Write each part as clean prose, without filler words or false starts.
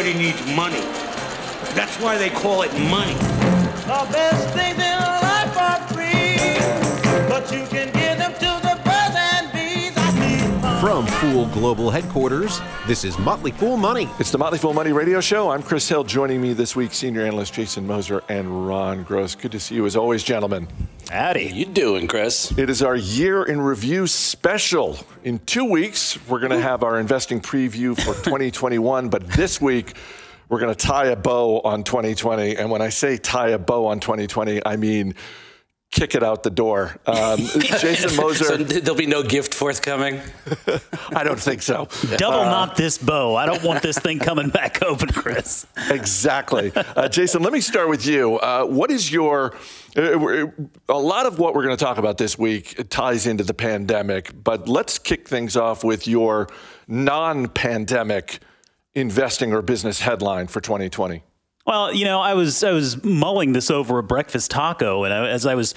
Everybody needs money. That's why they call it money. The best things in life are free, but you can give them to the birds and bees. From Fool Global Headquarters, this is Motley Fool Money. It's the Motley Fool Money radio show. I'm Chris Hill. Joining me this week, senior analyst Jason Moser and Ron Gross. Good to see you as always, gentlemen. Howdy. You doing, Chris? It is our year in review special. In 2 weeks, we're going to have our investing preview for 2021, but this week, we're going to tie a bow on 2020. And when I say tie a bow on 2020, I mean kick it out the door. Jason Moser. So there'll be no gift forthcoming? I don't think so. Double knot this bow. I don't want this thing coming back open, Chris. Exactly. Jason, let me start with you. What is your... A lot of what we're going to talk about this week ties into the pandemic, but let's kick things off with your non-pandemic investing or business headline for 2020. Well, you know, I was mulling this over a breakfast taco, and as I was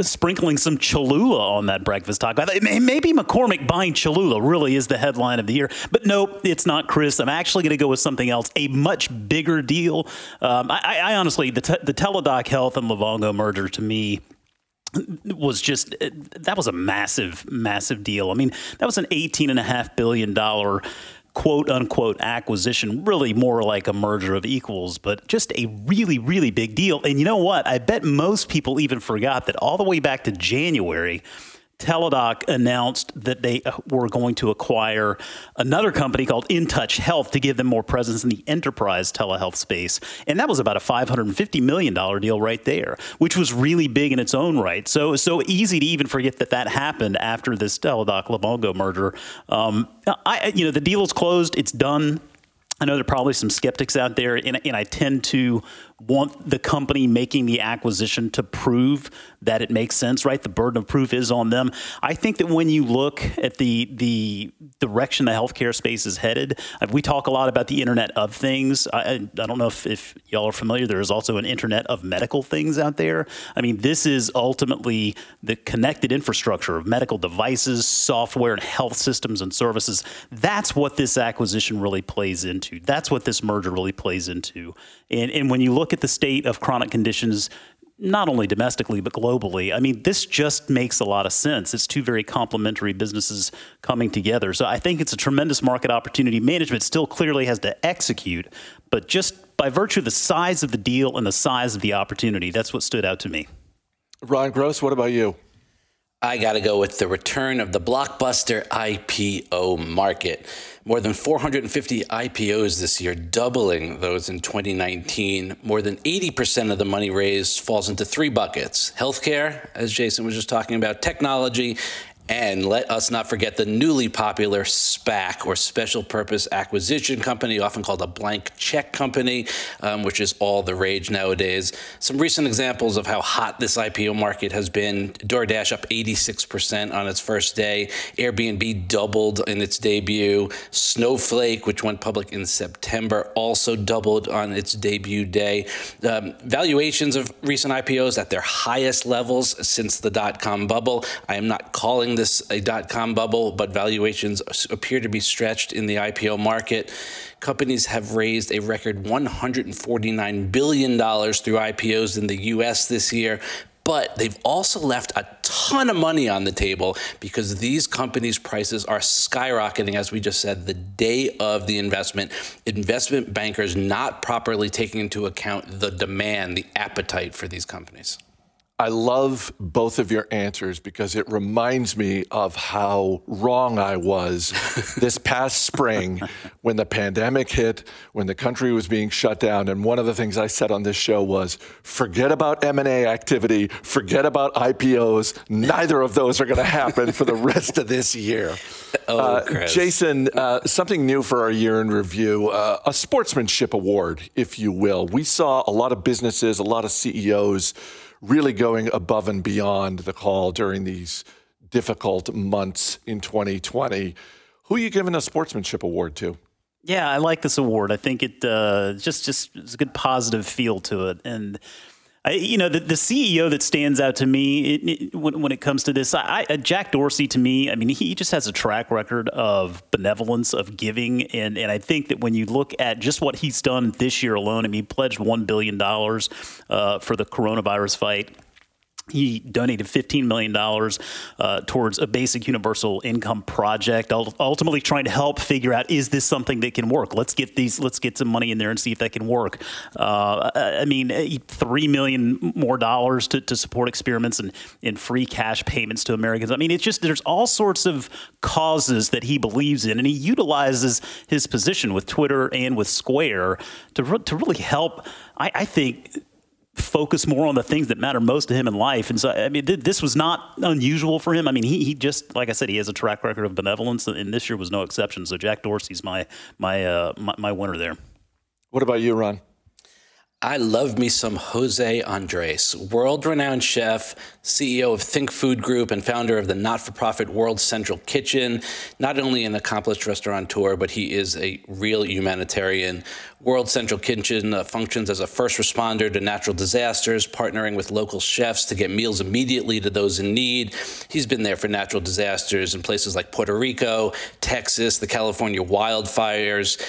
sprinkling some Cholula on that breakfast taco, I thought maybe McCormick buying Cholula really is the headline of the year. But nope, it's not, Chris. I'm actually going to go with something else, a much bigger deal. I honestly, the Teladoc Health and Livongo merger to me was just, that was a massive, massive deal. I mean, that was an $18.5 billion quote unquote acquisition, really more like a merger of equals, but just a really, really big deal. And you know what? I bet most people even forgot that all the way back to January, Teladoc announced that they were going to acquire another company called InTouch Health to give them more presence in the enterprise telehealth space. And that was about a $550 million deal right there, which was really big in its own right. So easy to even forget that happened after this Teladoc-Livongo merger. The deal's closed. It's done. I know there are probably some skeptics out there, and I tend to want the company making the acquisition to prove that it makes sense, right? The burden of proof is on them. I think that when you look at the direction the healthcare space is headed, we talk a lot about the Internet of Things. I don't know if y'all are familiar. There is also an Internet of Medical Things out there. I mean, this is ultimately the connected infrastructure of medical devices, software, and health systems and services. That's what this acquisition really plays into. That's what this merger really plays into. And when you look at the state of chronic conditions, not only domestically, but globally, I mean, this just makes a lot of sense. It's two very complementary businesses coming together. So I think it's a tremendous market opportunity. Management still clearly has to execute, but just by virtue of the size of the deal and the size of the opportunity, that's what stood out to me. Ron Gross, what about you? I got to go with the return of the blockbuster IPO market. More than 450 IPOs this year, doubling those in 2019. More than 80% of the money raised falls into three buckets: healthcare, as Jason was just talking about, technology, and let us not forget the newly popular SPAC, or Special Purpose Acquisition Company, often called a blank check company, which is all the rage nowadays. Some recent examples of how hot this IPO market has been: DoorDash up 86% on its first day. Airbnb doubled in its debut. Snowflake, which went public in September, also doubled on its debut day. Valuations of recent IPOs at their highest levels since the dot-com bubble. I am not calling this a dot-com bubble, but valuations appear to be stretched in the IPO market. Companies have raised a record $149 billion through IPOs in the U.S. this year, but they've also left a ton of money on the table because these companies' prices are skyrocketing, as we just said, the day of the investment. Investment bankers not properly taking into account the demand, the appetite for these companies. I love both of your answers because it reminds me of how wrong I was this past spring when the pandemic hit, when the country was being shut down. And one of the things I said on this show was, forget about M&A activity, forget about IPOs. Neither of those are going to happen for the rest of this year. Jason, something new for our year in review, a sportsmanship award, if you will. We saw a lot of businesses, a lot of CEOs really going above and beyond the call during these difficult months in 2020. Who are you giving a sportsmanship award to? Yeah, I like this award. I think it just it's a good positive feel to it. And The CEO that stands out to me when it comes to this, Jack Dorsey, to me, I mean, he just has a track record of benevolence, of giving. And I think that when you look at just what he's done this year alone, I mean, he pledged $1 billion for the coronavirus fight. He donated $15 million towards a basic universal income project, ultimately trying to help figure out, is this something that can work? Let's get some money in there and see if that can work. $3 million more dollars to support experiments and free cash payments to Americans. I mean, it's just, there's all sorts of causes that he believes in, and he utilizes his position with Twitter and with Square to really help, I think, focus more on the things that matter most to him in life. And so, I mean, this was not unusual for him. I mean, he just, like I said, he has a track record of benevolence, and this year was no exception. So Jack Dorsey's my winner there. What about you, Ron? I love me some Jose Andres, world-renowned chef, CEO of Think Food Group, and founder of the not-for-profit World Central Kitchen. Not only an accomplished restaurateur, but he is a real humanitarian. World Central Kitchen functions as a first responder to natural disasters, partnering with local chefs to get meals immediately to those in need. He's been there for natural disasters in places like Puerto Rico, Texas, the California wildfires.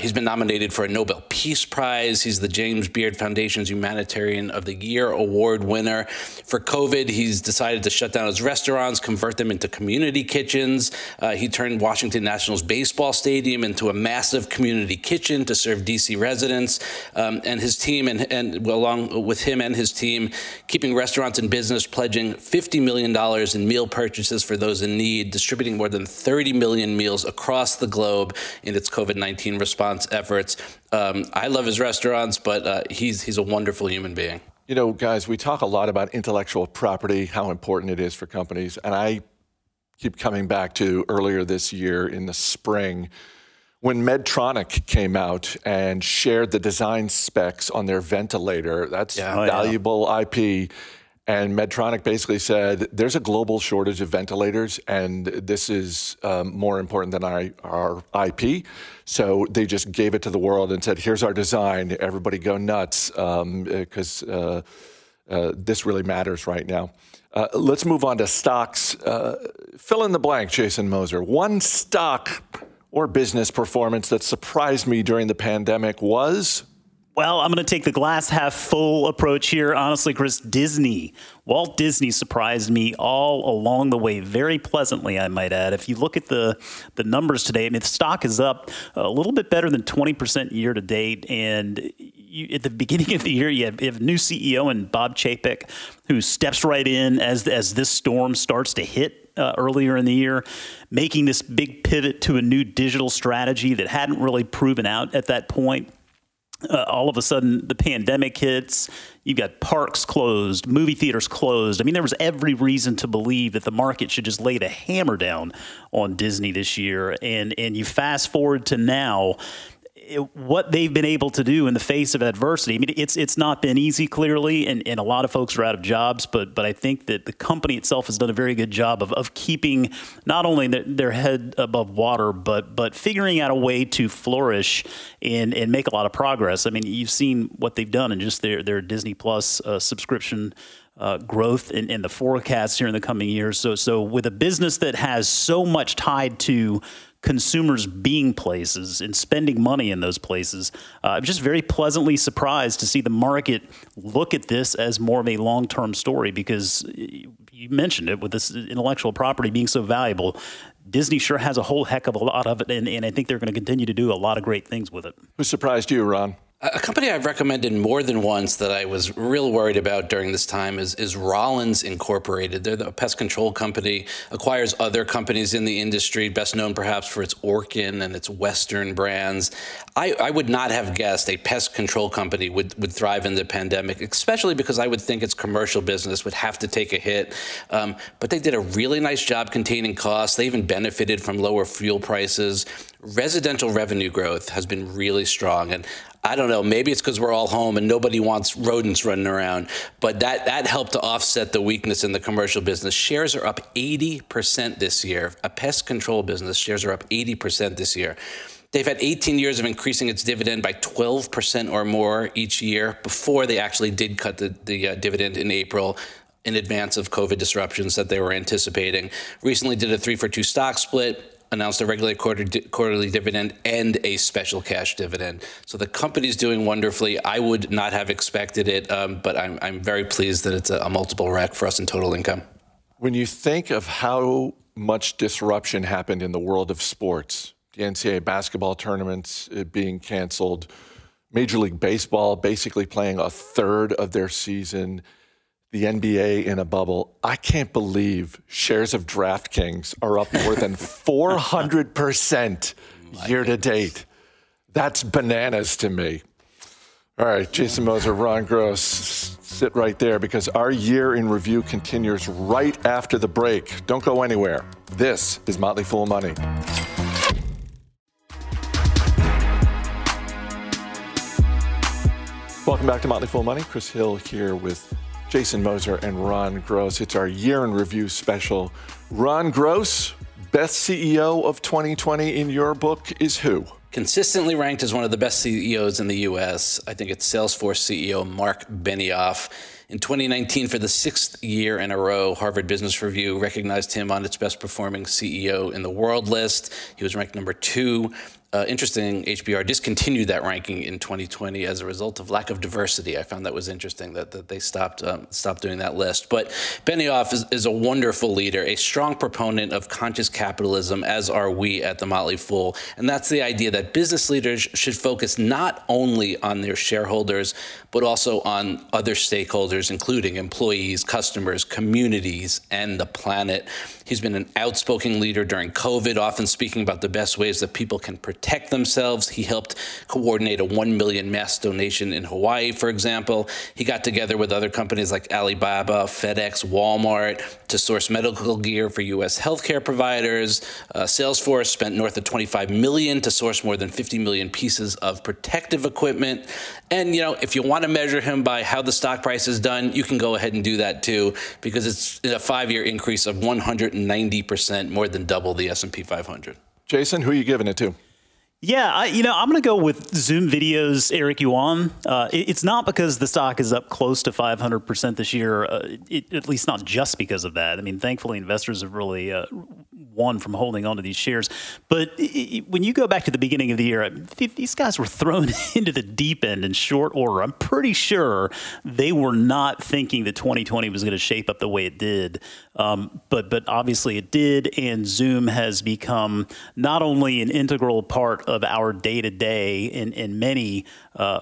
He's been nominated for a Nobel Peace Prize. He's the James B. Foundation's Humanitarian of the Year award winner. For COVID, he's decided to shut down his restaurants, convert them into community kitchens. He turned Washington Nationals baseball stadium into a massive community kitchen to serve DC residents, and his team, and along with him and his team, keeping restaurants in business, pledging $50 million in meal purchases for those in need, distributing more than 30 million meals across the globe in its COVID-19 response efforts. I love his restaurants, but he's a wonderful human being. You know, guys, we talk a lot about intellectual property, how important it is for companies. And I keep coming back to earlier this year in the spring when Medtronic came out and shared the design specs on their ventilator. That's valuable IP. And Medtronic basically said, there's a global shortage of ventilators, and this is more important than our IP. So they just gave it to the world and said, here's our design. Everybody go nuts, because this really matters right now. Let's move on to stocks. Fill in the blank, Jason Moser. One stock or business performance that surprised me during the pandemic was... Well, I'm going to take the glass half full approach here. Honestly, Chris, Walt Disney surprised me all along the way, very pleasantly, I might add. If you look at the numbers today, I mean, the stock is up a little bit better than 20% year to date. And at the beginning of the year, you have a new CEO in Bob Chapek, who steps right in as this storm starts to hit. Earlier in the year, making this big pivot to a new digital strategy that hadn't really proven out at that point. All of a sudden, the pandemic hits. You've got parks closed, movie theaters closed. I mean, there was every reason to believe that the market should just lay the hammer down on Disney this year. And you fast forward to now, what they've been able to do in the face of adversity. I mean, it's not been easy, clearly, and a lot of folks are out of jobs, but I think that the company itself has done a very good job of keeping not only their head above water, but figuring out a way to flourish and make a lot of progress. I mean, you've seen what they've done in just their Disney Plus subscription growth in the forecasts here in the coming years. So with a business that has so much tied to consumers being places and spending money in those places. I'm just very pleasantly surprised to see the market look at this as more of a long-term story, because you mentioned it with this intellectual property being so valuable. Disney sure has a whole heck of a lot of it, and I think they're going to continue to do a lot of great things with it. Who surprised you, Ron? A company I've recommended more than once that I was real worried about during this time is Rollins Incorporated. They're the pest control company, acquires other companies in the industry, best known perhaps for its Orkin and its Western brands. I would not have guessed a pest control company would thrive in the pandemic, especially because I would think its commercial business would have to take a hit. But they did a really nice job containing costs. They even benefited from lower fuel prices. Residential revenue growth has been really strong. And I don't know, maybe it's because we're all home and nobody wants rodents running around, but that helped to offset the weakness in the commercial business. Shares are up 80% this year. A pest control business, shares are up 80% this year. They've had 18 years of increasing its dividend by 12% or more each year before they actually did cut the dividend in April in advance of COVID disruptions that they were anticipating. Recently did a 3-for-2 stock split, announced a regular quarterly dividend and a special cash dividend. So the company's doing wonderfully. I would not have expected it, but I'm very pleased that it's a multiple rec for us in total income. When you think of how much disruption happened in the world of sports, the NCAA basketball tournaments being canceled, Major League Baseball basically playing a third of their season, the NBA in a bubble. I can't believe shares of DraftKings are up more than 400% year to date. That's bananas to me. All right, Jason Moser, Ron Gross, sit right there because our year in review continues right after the break. Don't go anywhere. This is Motley Fool Money. Welcome back to Motley Fool Money. Chris Hill here with Jason Moser and Ron Gross. It's our year in review special. Ron Gross, best CEO of 2020 in your book is who? Consistently ranked as one of the best CEOs in the US. I think it's Salesforce CEO Mark Benioff. In 2019, for the sixth year in a row, Harvard Business Review recognized him on its best performing CEO in the world list. He was ranked number 2. Interesting, HBR discontinued that ranking in 2020 as a result of lack of diversity. I found that was interesting that they stopped doing that list. But Benioff is a wonderful leader, a strong proponent of conscious capitalism, as are we at The Motley Fool. And that's the idea that business leaders should focus not only on their shareholders, but also on other stakeholders, including employees, customers, communities, and the planet. He's been an outspoken leader during COVID, often speaking about the best ways that people can protect themselves. He helped coordinate a 1 million mass donation in Hawaii, for example. He got together with other companies like Alibaba, FedEx, Walmart to source medical gear for U.S. healthcare providers. Salesforce spent north of $25 million to source more than 50 million pieces of protective equipment. And, you know, if you want to measure him by how the stock price is done, you can go ahead and do that too, because it's a 5-year increase of 190%, more than double the S&P 500. Jason, who are you giving it to? Yeah, I'm going to go with Zoom Video's Eric Yuan. It's not because the stock is up close to 500% this year, at least not just because of that. I mean, thankfully, investors have really won from holding onto these shares. But when you go back to the beginning of the year, these guys were thrown into the deep end in short order. I'm pretty sure they were not thinking that 2020 was going to shape up the way it did. But obviously it did, and Zoom has become not only an integral part of our day-to-day and many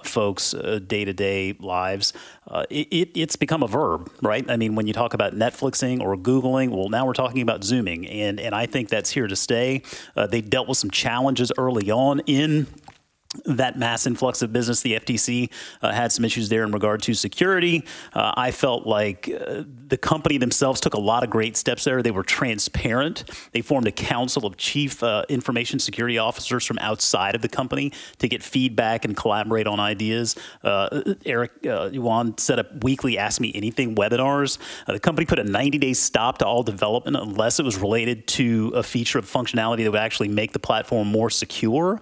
folks' day-to-day lives, it's become a verb, right? I mean, when you talk about Netflixing or Googling, well, now we're talking about Zooming, and I think that's here to stay. They dealt with some challenges early on in that mass influx of business. The FTC had some issues there in regard to security. I felt like the company themselves took a lot of great steps there. They were transparent. They formed a council of chief information security officers from outside of the company to get feedback and collaborate on ideas. Eric Yuan set up weekly Ask Me Anything webinars. The company put a 90-day stop to all development unless it was related to a feature of functionality that would actually make the platform more secure.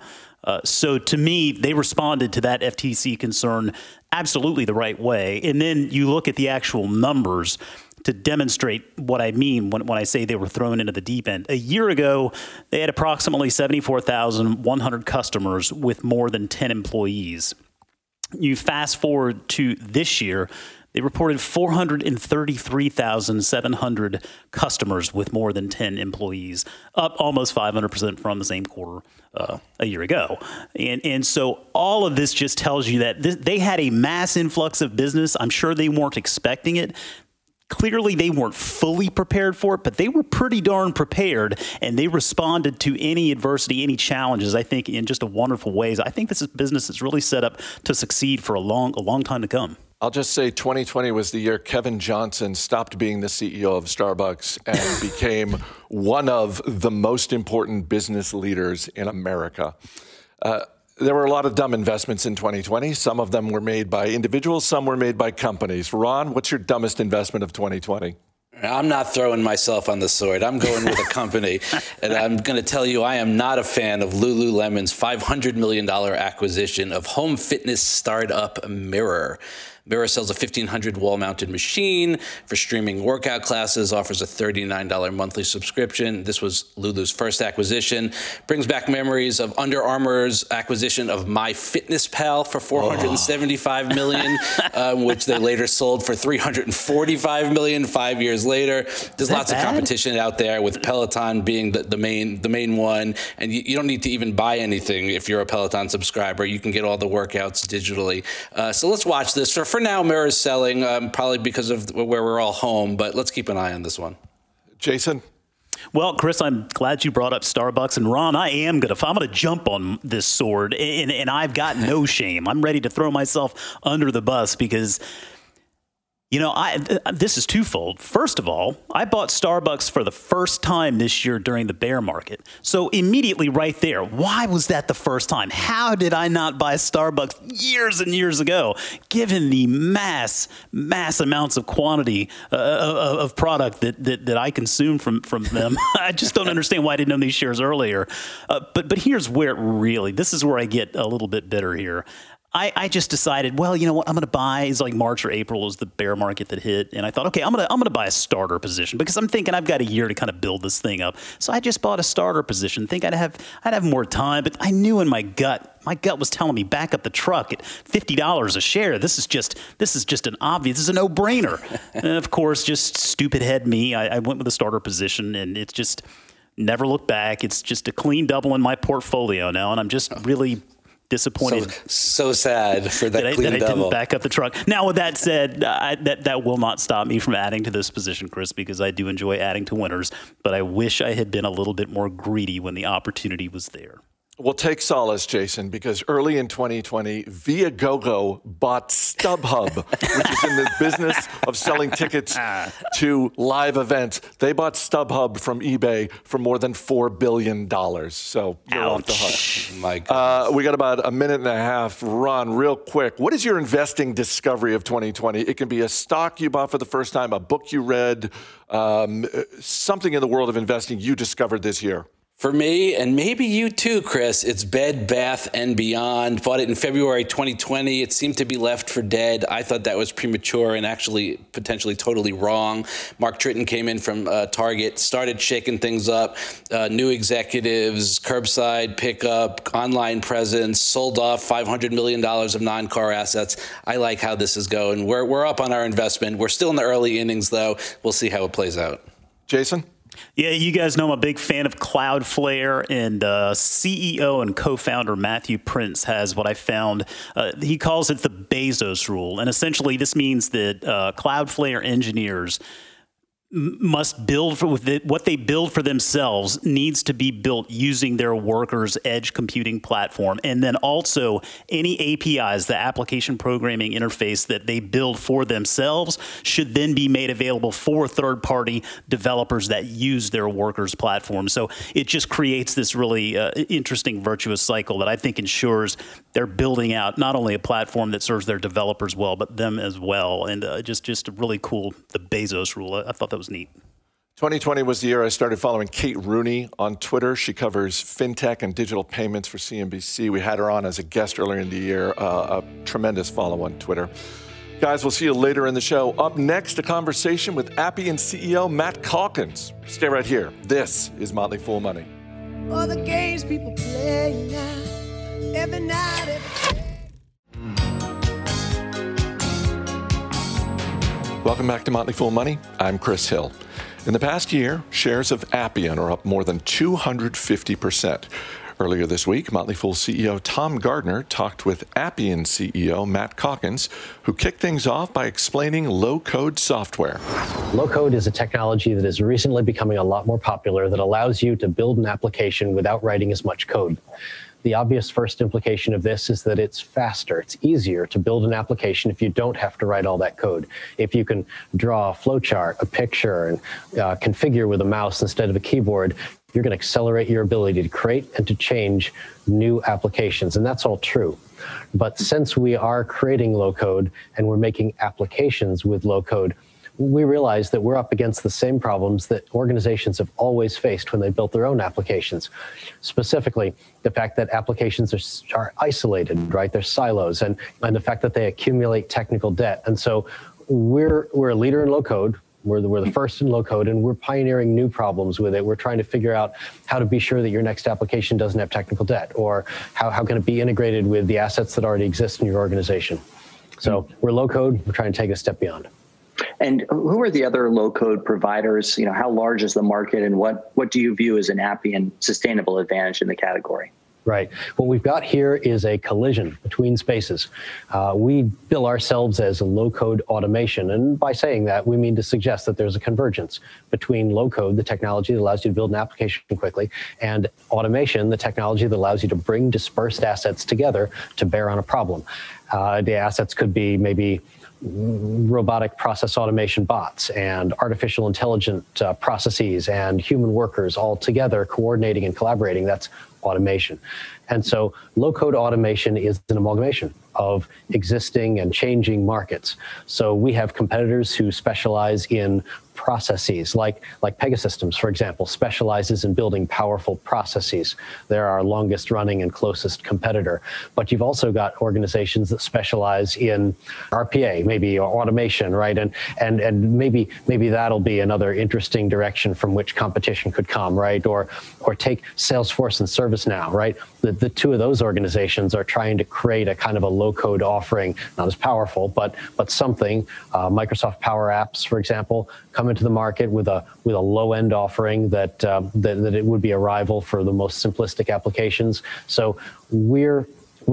So to me, they responded to that FTC concern absolutely the right way. And then you look at the actual numbers to demonstrate what I mean when I say they were thrown into the deep end. A year ago, they had approximately 74,100 customers with more than 10 employees. You fast forward to this year, they reported 433,700 customers with more than 10 employees, up almost 500% from the same quarter a year ago. And so all of this just tells you that they had a mass influx of business. I'm sure they weren't expecting it. Clearly, they weren't fully prepared for it, but they were pretty darn prepared, and they responded to any adversity, any challenges, I think, in just a wonderful ways. I think this is business that's really set up to succeed for a long time to come. I'll just say 2020 was the year Kevin Johnson stopped being the CEO of Starbucks and became one of the most important business leaders in America. There were a lot of dumb investments in 2020. Some of them were made by individuals. Some were made by companies. Ron, what's your dumbest investment of 2020? I'm not throwing myself on the sword. I'm going with a company, and I'm going to tell you I am not a fan of Lululemon's $500 million acquisition of home fitness startup Mirror. Mirror sells a 1,500 wall-mounted machine for streaming workout classes, offers a $39 monthly subscription. This was Lulu's first acquisition. Brings back memories of Under Armour's acquisition of MyFitnessPal for $475 million, which they later sold for $345 million 5 years later. There's lots of competition out there, with Peloton being the main one. And you don't need to even buy anything if you're a Peloton subscriber. You can get all the workouts digitally. So let's watch this. For now, Mirror's selling, probably because of where we're all home, but let's keep an eye on this one. Jason? Well, Chris, I'm glad you brought up Starbucks. And Ron, I'm going to jump on this sword, and I've got no shame. I'm ready to throw myself under the bus because, you know, this is twofold. First of all, I bought Starbucks for the first time this year during the bear market. So immediately right there, why was that the first time? How did I not buy Starbucks years and years ago, given the mass amounts of quantity of product that I consume from them? I just don't understand why I didn't own these shares earlier. But here's where this is where I get a little bit bitter here. I just decided, well, you know what, I'm going to buy. It's like March or April is the bear market that hit, and I thought, okay, I'm going to buy a starter position because I'm thinking I've got a year to kind of build this thing up. So I just bought a starter position, think I'd have more time, but I knew in my gut was telling me back up the truck at $50 a share. This is just an obvious. This is a no-brainer. And of course, just stupid head me. I went with a starter position, and it's just never looked back. It's just a clean double in my portfolio now, and I'm just really disappointed. So sad for that clean double. I didn't back up the truck. Now, with that said, that will not stop me from adding to this position, Chris, because I do enjoy adding to winners. But I wish I had been a little bit more greedy when the opportunity was there. Well, take solace, Jason, because early in 2020, Viagogo bought StubHub, which is in the business of selling tickets to live events. They bought StubHub from eBay for more than $4 billion. So you're off the hook. My goodness. We got about a minute and a half. Ron, real quick, what is your investing discovery of 2020? It can be a stock you bought for the first time, a book you read, something in the world of investing you discovered this year. For me, and maybe you too, Chris, it's Bed Bath & Beyond. Bought it in February 2020. It seemed to be left for dead. I thought that was premature and actually potentially totally wrong. Mark Tritton came in from Target, started shaking things up. New executives, curbside pickup, online presence, sold off $500 million of non-car assets. I like how this is going. We're up on our investment. We're still in the early innings, though. We'll see how it plays out. Jason? Yeah, you guys know I'm a big fan of Cloudflare, and CEO and co-founder Matthew Prince has what I found. He calls it the Bezos rule, and essentially this means that Cloudflare engineers must build what they build for themselves needs to be built using their workers' edge computing platform. And then also any APIs, the application programming interface that they build for themselves, should then be made available for third-party developers that use their workers' platform. So it just creates this really interesting virtuous cycle that I think ensures they're building out not only a platform that serves their developers well, but them as well. And just really cool, the Bezos rule. I thought that was neat. 2020 was the year I started following Kate Rooney on Twitter. She covers fintech and digital payments for CNBC. We had her on as a guest earlier in the year, a tremendous follow on Twitter. Guys, we'll see you later in the show. Up next, a conversation with Appian CEO Matt Calkins. Stay right here. This is Motley Fool Money. All the games people play now, every night, every day. Welcome back to Motley Fool Money. I'm Chris Hill. In the past year, shares of Appian are up more than 250%. Earlier this week, Motley Fool CEO Tom Gardner talked with Appian CEO Matt Calkins, who kicked things off by explaining low-code software. Low-code is a technology that is recently becoming a lot more popular that allows you to build an application without writing as much code. The obvious first implication of this is that it's faster, it's easier to build an application if you don't have to write all that code. If you can draw a flowchart, a picture, and configure with a mouse instead of a keyboard, you're going to accelerate your ability to create and to change new applications. And that's all true. But since we are creating low code and we're making applications with low code, we realize that we're up against the same problems that organizations have always faced when they built their own applications. Specifically, the fact that applications are isolated, right? They're silos, and the fact that they accumulate technical debt. And so we're a leader in low code. We're the first in low code, and we're pioneering new problems with it. We're trying to figure out how to be sure that your next application doesn't have technical debt, or how can it be integrated with the assets that already exist in your organization. So we're low code. We're trying to take a step beyond. And who are the other low code providers? You know, how large is the market, and what do you view as an Appian sustainable advantage in the category? Right. What we've got here is a collision between spaces. We bill ourselves as a low-code automation. And by saying that, we mean to suggest that there's a convergence between low-code, the technology that allows you to build an application quickly, and automation, the technology that allows you to bring dispersed assets together to bear on a problem. The assets could be maybe robotic process automation bots and artificial intelligent processes and human workers all together coordinating and collaborating. That's automation. And so low-code automation is an amalgamation of existing and changing markets. So we have competitors who specialize in processes, like Pegasystems, for example, specializes in building powerful processes. They're our longest running and closest competitor. But you've also got organizations that specialize in RPA, maybe, or automation, right? And maybe that'll be another interesting direction from which competition could come, right? Or take Salesforce and ServiceNow, right? The two of those organizations are trying to create a kind of a low-code offering, not as powerful, but something. Microsoft Power Apps, for example, come into the market with a low-end offering that it would be a rival for the most simplistic applications. So we're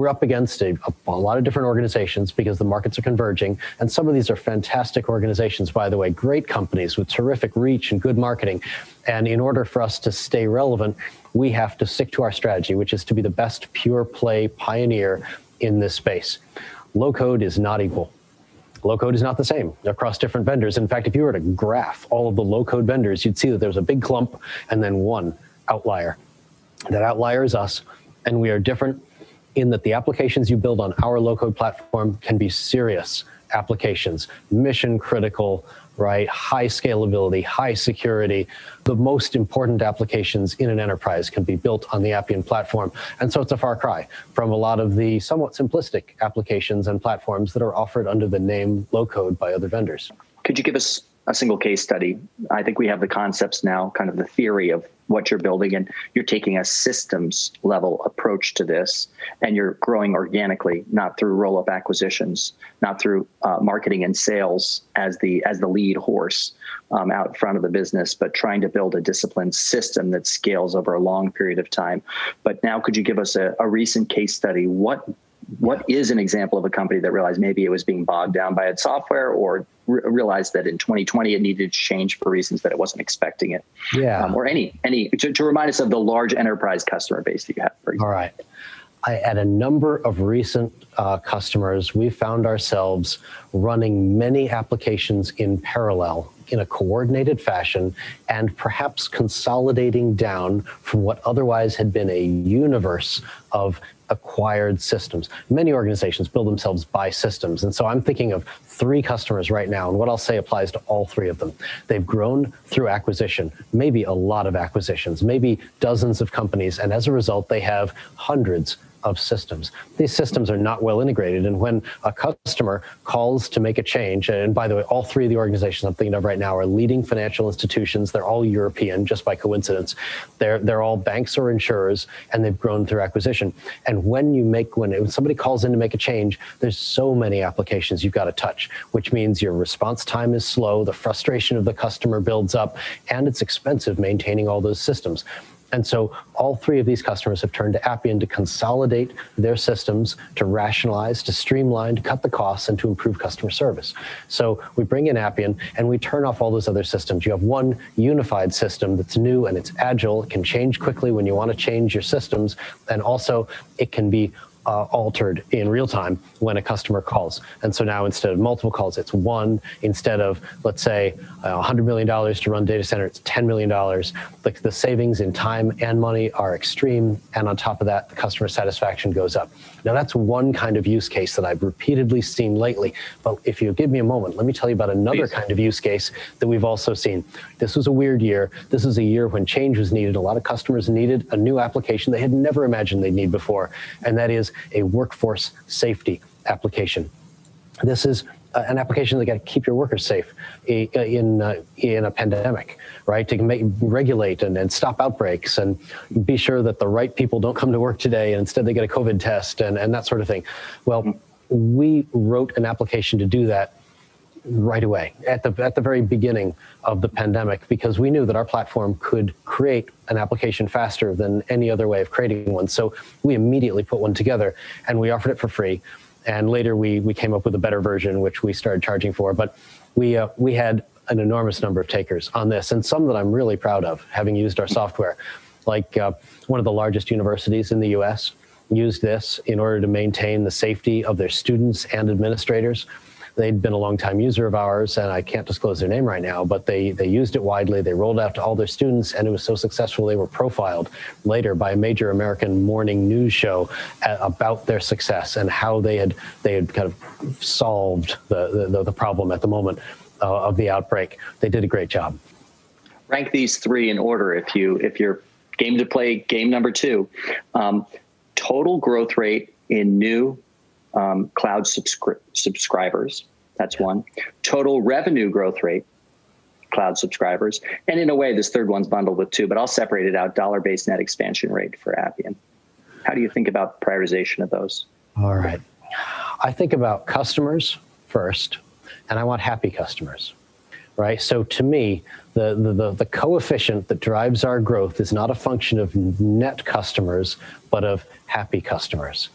up against a lot of different organizations because the markets are converging. And some of these are fantastic organizations, by the way, great companies with terrific reach and good marketing. And in order for us to stay relevant, we have to stick to our strategy, which is to be the best pure play pioneer in this space. Low code is not equal. Low code is not the same across different vendors. In fact, if you were to graph all of the low code vendors, you'd see that there's a big clump and then one outlier. That outlier is us, and we are different in that the applications you build on our low code platform can be serious applications, mission critical, right? High scalability, high security. The most important applications in an enterprise can be built on the Appian platform. And so it's a far cry from a lot of the somewhat simplistic applications and platforms that are offered under the name low code by other vendors. Could you give us a single case study? I think we have the concepts now, kind of the theory of what you're building, and you're taking a systems level approach to this, and you're growing organically, not through roll-up acquisitions, not through marketing and sales as the lead horse out front of the business, but trying to build a disciplined system that scales over a long period of time. But now, could you give us a recent case study? What is an example of a company that realized maybe it was being bogged down by its software, or realized that in 2020 it needed to change for reasons that it wasn't expecting it? Yeah. Or any to remind us of the large enterprise customer base that you have, for example. All right. At a number of recent customers, we found ourselves running many applications in parallel in a coordinated fashion, and perhaps consolidating down from what otherwise had been a universe of acquired systems. Many organizations build themselves by systems. And so I'm thinking of three customers right now, and what I'll say applies to all three of them. They've grown through acquisition, maybe a lot of acquisitions, maybe dozens of companies. And as a result, they have hundreds of systems. These systems are not well integrated. And when a customer calls to make a change, and by the way, all three of the organizations I'm thinking of right now are leading financial institutions. They're all European, just by coincidence. They're all banks or insurers, and they've grown through acquisition. And when somebody calls in to make a change, there's so many applications you've got to touch, which means your response time is slow, the frustration of the customer builds up, and it's expensive maintaining all those systems. And so all three of these customers have turned to Appian to consolidate their systems, to rationalize, to streamline, to cut the costs, and to improve customer service. So we bring in Appian, and we turn off all those other systems. You have one unified system that's new, and it's agile. It can change quickly when you want to change your systems. And also, it can be altered in real time when a customer calls. And so now instead of multiple calls, it's one. Instead of, let's say, $100 million to run data center, it's $10 million. Like the savings in time and money are extreme. And on top of that, the customer satisfaction goes up. Now that's one kind of use case that I've repeatedly seen lately. But if you give me a moment, let me tell you about another kind of use case that we've also seen. This was a weird year. This is a year when change was needed. A lot of customers needed a new application they had never imagined they'd need before. And that is a workforce safety application. This is an application that got to keep your workers safe in a pandemic, right? To regulate and stop outbreaks and be sure that the right people don't come to work today and instead they get a COVID test and that sort of thing. Well, we wrote an application to do that right away at the very beginning of the pandemic, because we knew that our platform could create an application faster than any other way of creating one. So we immediately put one together and we offered it for free. And later we came up with a better version, which we started charging for. But we had an enormous number of takers on this, and some that I'm really proud of having used our software. Like one of the largest universities in the US used this in order to maintain the safety of their students and administrators. They'd been a long-time user of ours, and I can't disclose their name right now, but they used it widely. They rolled out to all their students, and it was so successful they were profiled later by a major American morning news show about their success and how they had kind of solved the problem at the moment of the outbreak. They did a great job. Rank these three in order if you're game to play game number two. Total growth rate in new cloud subscribers, that's one. Total revenue growth rate, cloud subscribers. And in a way, this third one's bundled with two, but I'll separate it out, dollar-based net expansion rate for Appian. How do you think about prioritization of those? All right. I think about customers first, and I want happy customers, right? So to me, the coefficient that drives our growth is not a function of net customers, but of happy customers.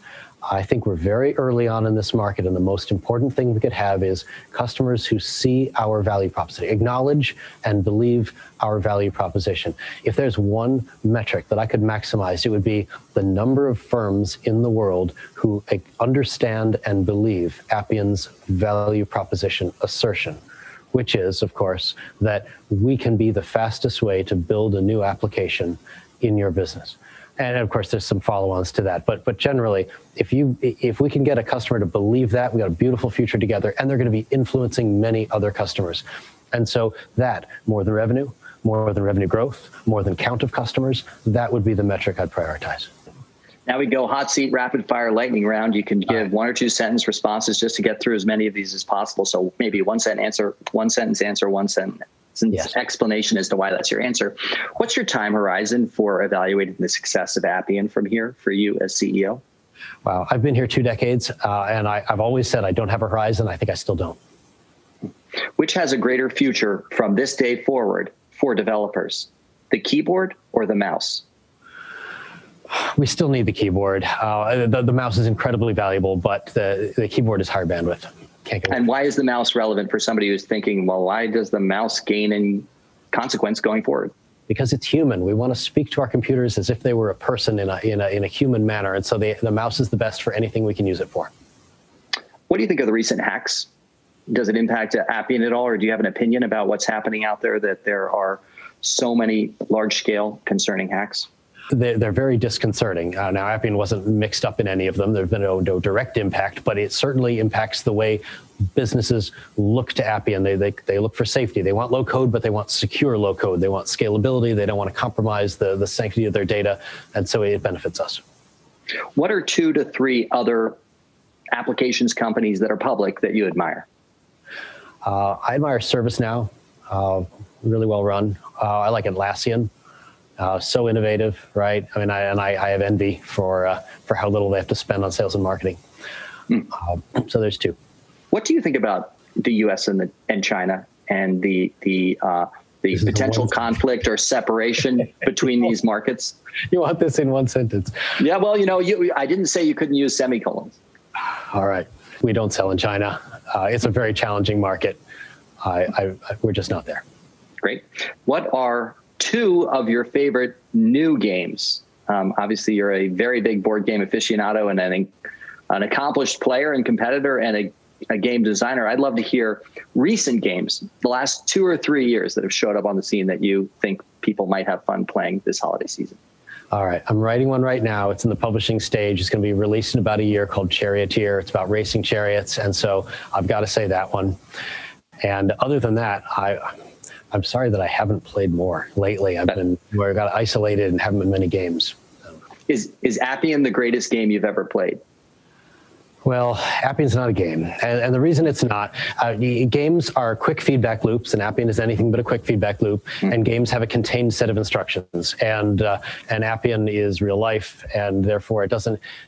I think we're very early on in this market, and the most important thing we could have is customers who see our value proposition, acknowledge and believe our value proposition. If there's one metric that I could maximize, it would be the number of firms in the world who understand and believe Appian's value proposition assertion, which is, of course, that we can be the fastest way to build a new application in your business. And of course, there's some follow-ons to that. But generally, if we can get a customer to believe that, we got a beautiful future together, and they're going to be influencing many other customers. And so that, more than revenue growth, more than count of customers, that would be the metric I'd prioritize. Now we go hot seat, rapid fire, lightning round. You can give one or two sentence responses just to get through as many of these as possible. So maybe one sentence answer, one sentence. Yes. Explanation as to why that's your answer. What's your time horizon for evaluating the success of Appian from here for you as CEO? Wow, I've been here 2 decades, and I've always said I don't have a horizon. I think I still don't. Which has a greater future from this day forward for developers, the keyboard or the mouse? We still need the keyboard. The mouse is incredibly valuable, but the keyboard is higher bandwidth. And why is the mouse relevant for somebody who's thinking, well, why does the mouse gain in consequence going forward? Because it's human. We want to speak to our computers as if they were a person in a human manner. And so the mouse is the best for anything we can use it for. What do you think of the recent hacks? Does it impact Appian at all? Or do you have an opinion about what's happening out there, that there are so many large-scale concerning hacks? They're very disconcerting. Now, Appian wasn't mixed up in any of them. There's been no direct impact, but it certainly impacts the way businesses look to Appian. They look for safety. They want low code, but they want secure low code. They want scalability. They don't want to compromise the sanctity of their data. And so it benefits us. What are 2 to 3 other applications companies that are public that you admire? I admire ServiceNow, really well run. I like Atlassian. So innovative, right? I mean, I have envy for how little they have to spend on sales and marketing. So there's 2. What do you think about the U.S. and China and the potential conflict or separation between these markets? You want this in one sentence? Yeah. Well, I didn't say you couldn't use semicolons. All right. We don't sell in China. It's a very challenging market. We're just not there. Great. What are 2 of your favorite new games Obviously, you're a very big board game aficionado and I think an accomplished player and competitor and a game designer. I'd love to hear recent games, the last 2 or 3 years that have showed up on the scene that you think people might have fun playing this holiday season. All right, I'm writing one right now. It's in the publishing stage. It's going to be released in about a year called Charioteer. It's about racing chariots. And so I've got to say that one. And other than that, I'm sorry that I haven't played more lately. I got isolated and haven't been many games. Is Appian the greatest game you've ever played? Well, Appian's not a game. And the reason it's not, games are quick feedback loops, and Appian is anything but a quick feedback loop, and games have a contained set of instructions. And Appian is real life, and therefore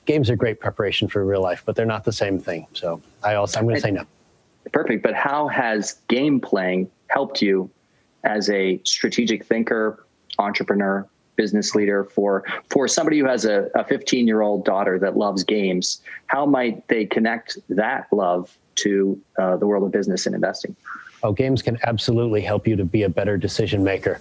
games are great preparation for real life, but they're not the same thing. So I'm going to say no. Perfect. But how has game playing helped you as a strategic thinker, entrepreneur, business leader for somebody who has a 15-year-old daughter that loves games? How might they connect that love to the world of business and investing? Oh, games can absolutely help you to be a better decision maker.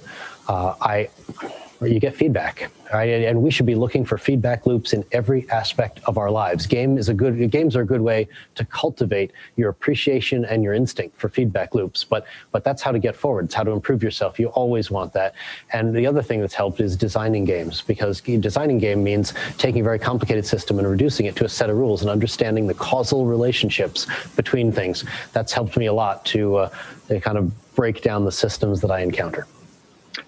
You get feedback, right? And we should be looking for feedback loops in every aspect of our lives. Games are a good way to cultivate your appreciation and your instinct for feedback loops. But that's how to get forward. It's how to improve yourself. You always want that. And the other thing that's helped is designing games, because designing game means taking a very complicated system and reducing it to a set of rules and understanding the causal relationships between things. That's helped me a lot to kind of break down the systems that I encounter.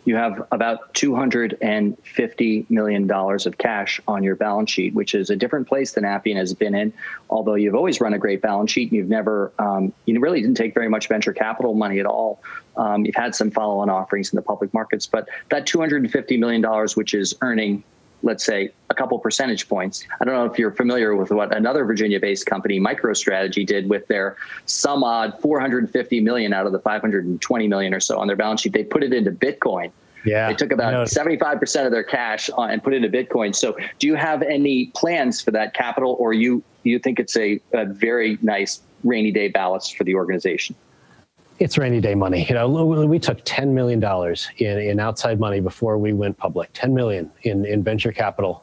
You have about $250 million of cash on your balance sheet, which is a different place than Appian has been in, although you've always run a great balance sheet. And you've never, you really didn't take very much venture capital money at all. You've had some follow-on offerings in the public markets, but that $250 million, which is earning, let's say, a couple percentage points. I don't know if you're familiar with what another Virginia-based company, MicroStrategy, did with their some odd $450 million out of the $520 million or so on their balance sheet. They put it into Bitcoin. Yeah, they took about 75% of their cash and put it into Bitcoin. So do you have any plans for that capital, or you think it's a very nice rainy day ballast for the organization? It's rainy day money. We took $10 million in outside money before we went public, $10 million in venture capital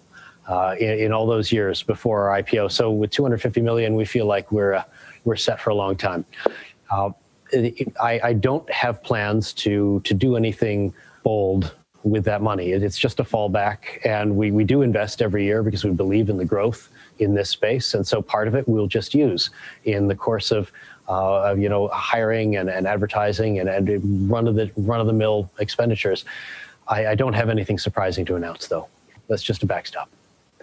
in all those years before our IPO. So with $250 million, we feel like we're set for a long time. I don't have plans to do anything bold with that money. It's just a fallback. And we do invest every year because we believe in the growth in this space. And so part of it we'll just use in the course of hiring and advertising and run-of-the-mill expenditures. I don't have anything surprising to announce, though. That's just a backstop.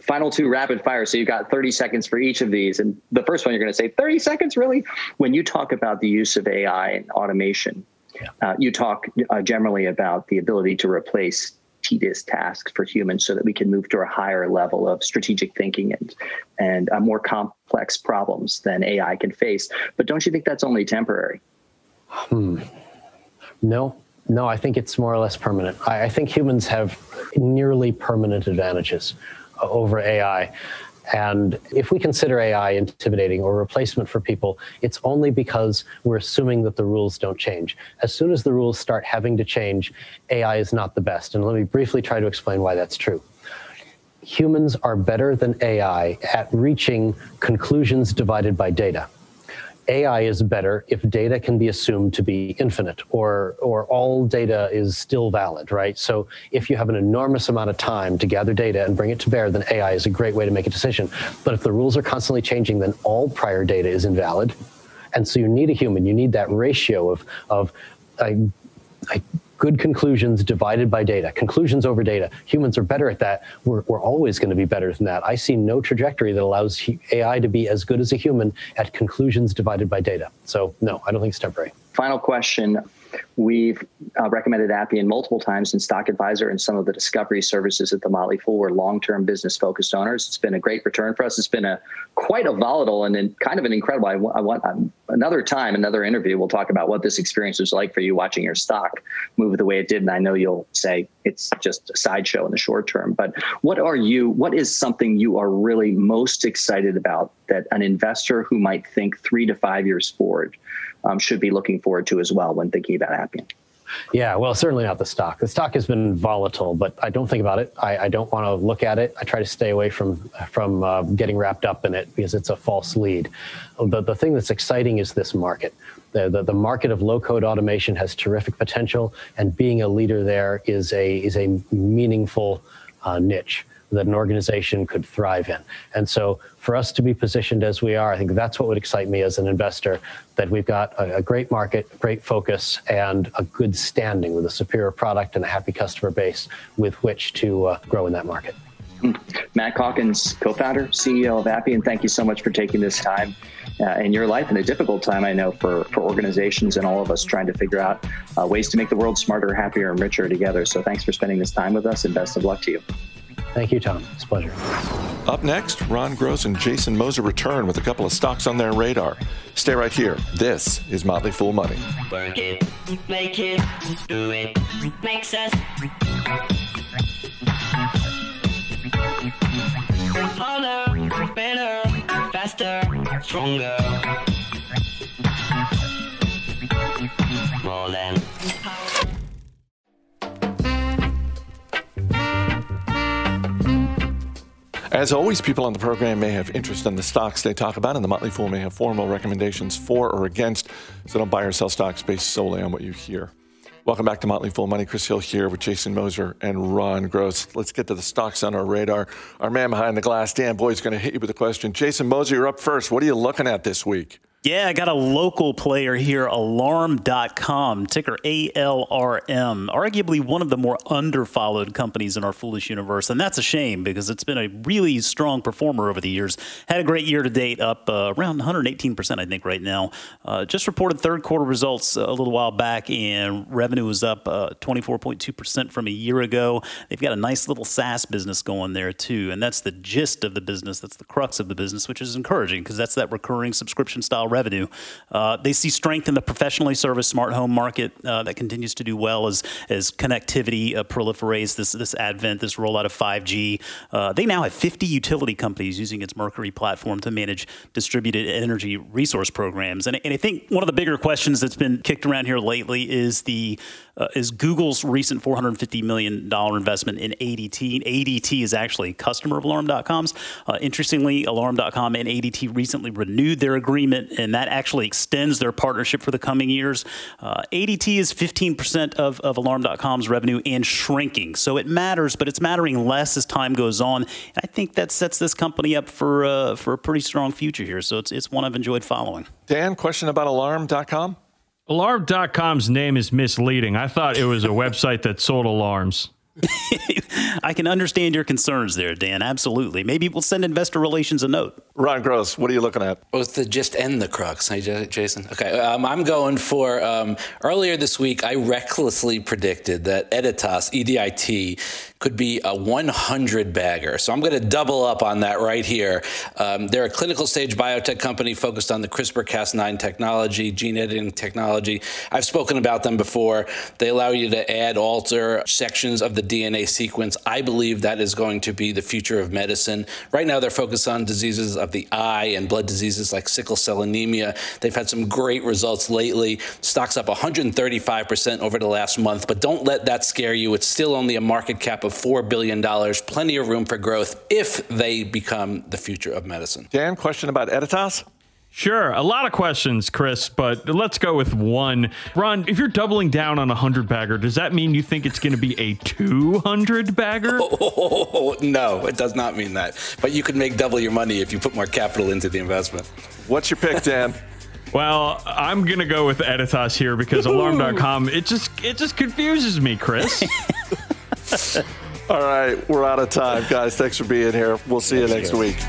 Final two rapid fire. So you've got 30 seconds for each of these. And the first one you're going to say, 30 seconds, really? When you talk about the use of AI and automation, you talk generally about the ability to replace tedious tasks for humans so that we can move to a higher level of strategic thinking and more complex problems than AI can face. But don't you think that's only temporary? No, I think it's more or less permanent. I think humans have nearly permanent advantages over AI. And if we consider AI intimidating or replacement for people, it's only because we're assuming that the rules don't change. As soon as the rules start having to change, AI is not the best. And let me briefly try to explain why that's true. Humans are better than AI at reaching conclusions divided by data. AI is better if data can be assumed to be infinite or all data is still valid, right? So if you have an enormous amount of time to gather data and bring it to bear, then AI is a great way to make a decision. But if the rules are constantly changing, then all prior data is invalid. And so you need a human. You need that ratio of good conclusions divided by data, conclusions over data. Humans are better at that. We're always going to be better than that. I see no trajectory that allows AI to be as good as a human at conclusions divided by data. So no, I don't think it's temporary. Final question. We've recommended Appian multiple times in Stock Advisor and some of the discovery services at the Motley Fool. We're long-term business-focused owners. It's been a great return for us. It's been quite a volatile and kind of an incredible. Another time, another interview, we'll talk about what this experience was like for you watching your stock move the way it did. And I know you'll say it's just a sideshow in the short term. But what is something you are really most excited about that an investor who might think 3 to 5 years forward should be looking forward to as well when thinking about Appian? Yeah, well, certainly not the stock. The stock has been volatile, but I don't think about it. I don't want to look at it. I try to stay away from getting wrapped up in it because it's a false lead. The thing that's exciting is this market. The market of low-code automation has terrific potential, and being a leader there is a meaningful niche that an organization could thrive in. And so for us to be positioned as we are, I think that's what would excite me as an investor, that we've got a great market, great focus, and a good standing with a superior product and a happy customer base with which to grow in that market. Matt Calkins, co-founder, CEO of Appian, thank you so much for taking this time in your life, and a difficult time, I know, for organizations and all of us trying to figure out ways to make the world smarter, happier, and richer together. So thanks for spending this time with us, and best of luck to you. Thank you, Tom. It's a pleasure. Up next, Ron Gross and Jason Moser return with a couple of stocks on their radar. Stay right here. This is Motley Fool Money. Work it, make it, do it, makes us. Harder, better, faster, stronger. More than power. As always, people on the program may have interest in the stocks they talk about, and the Motley Fool may have formal recommendations for or against, so don't buy or sell stocks based solely on what you hear. Welcome back to Motley Fool Money. Chris Hill here with Jason Moser and Ron Gross. Let's get to the stocks on our radar. Our man behind the glass, Dan Boyd, is going to hit you with a question. Jason Moser, you're up first. What are you looking at this week? Yeah, I got a local player here, Alarm.com, ticker ALRM, arguably one of the more underfollowed companies in our foolish universe. And that's a shame because it's been a really strong performer over the years. Had a great year to date, up around 118%, I think, right now. Just reported third quarter results a little while back, and revenue was up 24.2% from a year ago. They've got a nice little SaaS business going there, too. And that's the gist of the business. That's the crux of the business, which is encouraging because that's that recurring subscription style revenue. They see strength in the professionally serviced smart home market that continues to do well as connectivity proliferates, this rollout of 5G. They now have 50 utility companies using its Mercury platform to manage distributed energy resource programs. And I think one of the bigger questions that's been kicked around here lately is is Google's recent $450 million investment in ADT. ADT is actually a customer of Alarm.com's. Interestingly, Alarm.com and ADT recently renewed their agreement, and that actually extends their partnership for the coming years. ADT is 15% of Alarm.com's revenue and shrinking. So it matters, but it's mattering less as time goes on. And I think that sets this company up for a pretty strong future here. So it's one I've enjoyed following. Dan, question about Alarm.com? Alarm.com's name is misleading. I thought it was a website that sold alarms. I can understand your concerns there, Dan. Absolutely. Maybe we'll send investor relations a note. Ron Gross, what are you looking at? Both the gist and the crux, hey, Jason. Okay, I'm going for earlier this week, I recklessly predicted that Editas, EDIT, could be a 100-bagger. So I'm going to double up on that right here. They're a clinical stage biotech company focused on the CRISPR-Cas9 technology, gene editing technology. I've spoken about them before. They allow you to add, alter sections of the DNA sequence. I believe that is going to be the future of medicine. Right now, they're focused on diseases of the eye and blood diseases like sickle cell anemia. They've had some great results lately. Stock's up 135% over the last month, but don't let that scare you. It's still only a market cap of $4 billion, plenty of room for growth if they become the future of medicine. Dan, question about Editas? Sure. A lot of questions, Chris, but let's go with one. Ron, if you're doubling down on a 100-bagger, does that mean you think it's going to be a 200-bagger? Oh, no, it does not mean that. But you could make double your money if you put more capital into the investment. What's your pick, Dan? Well, I'm going to go with Editas here because Alarm.com, it just confuses me, Chris. All right, we're out of time, guys. Thanks for being here. We'll see you next week.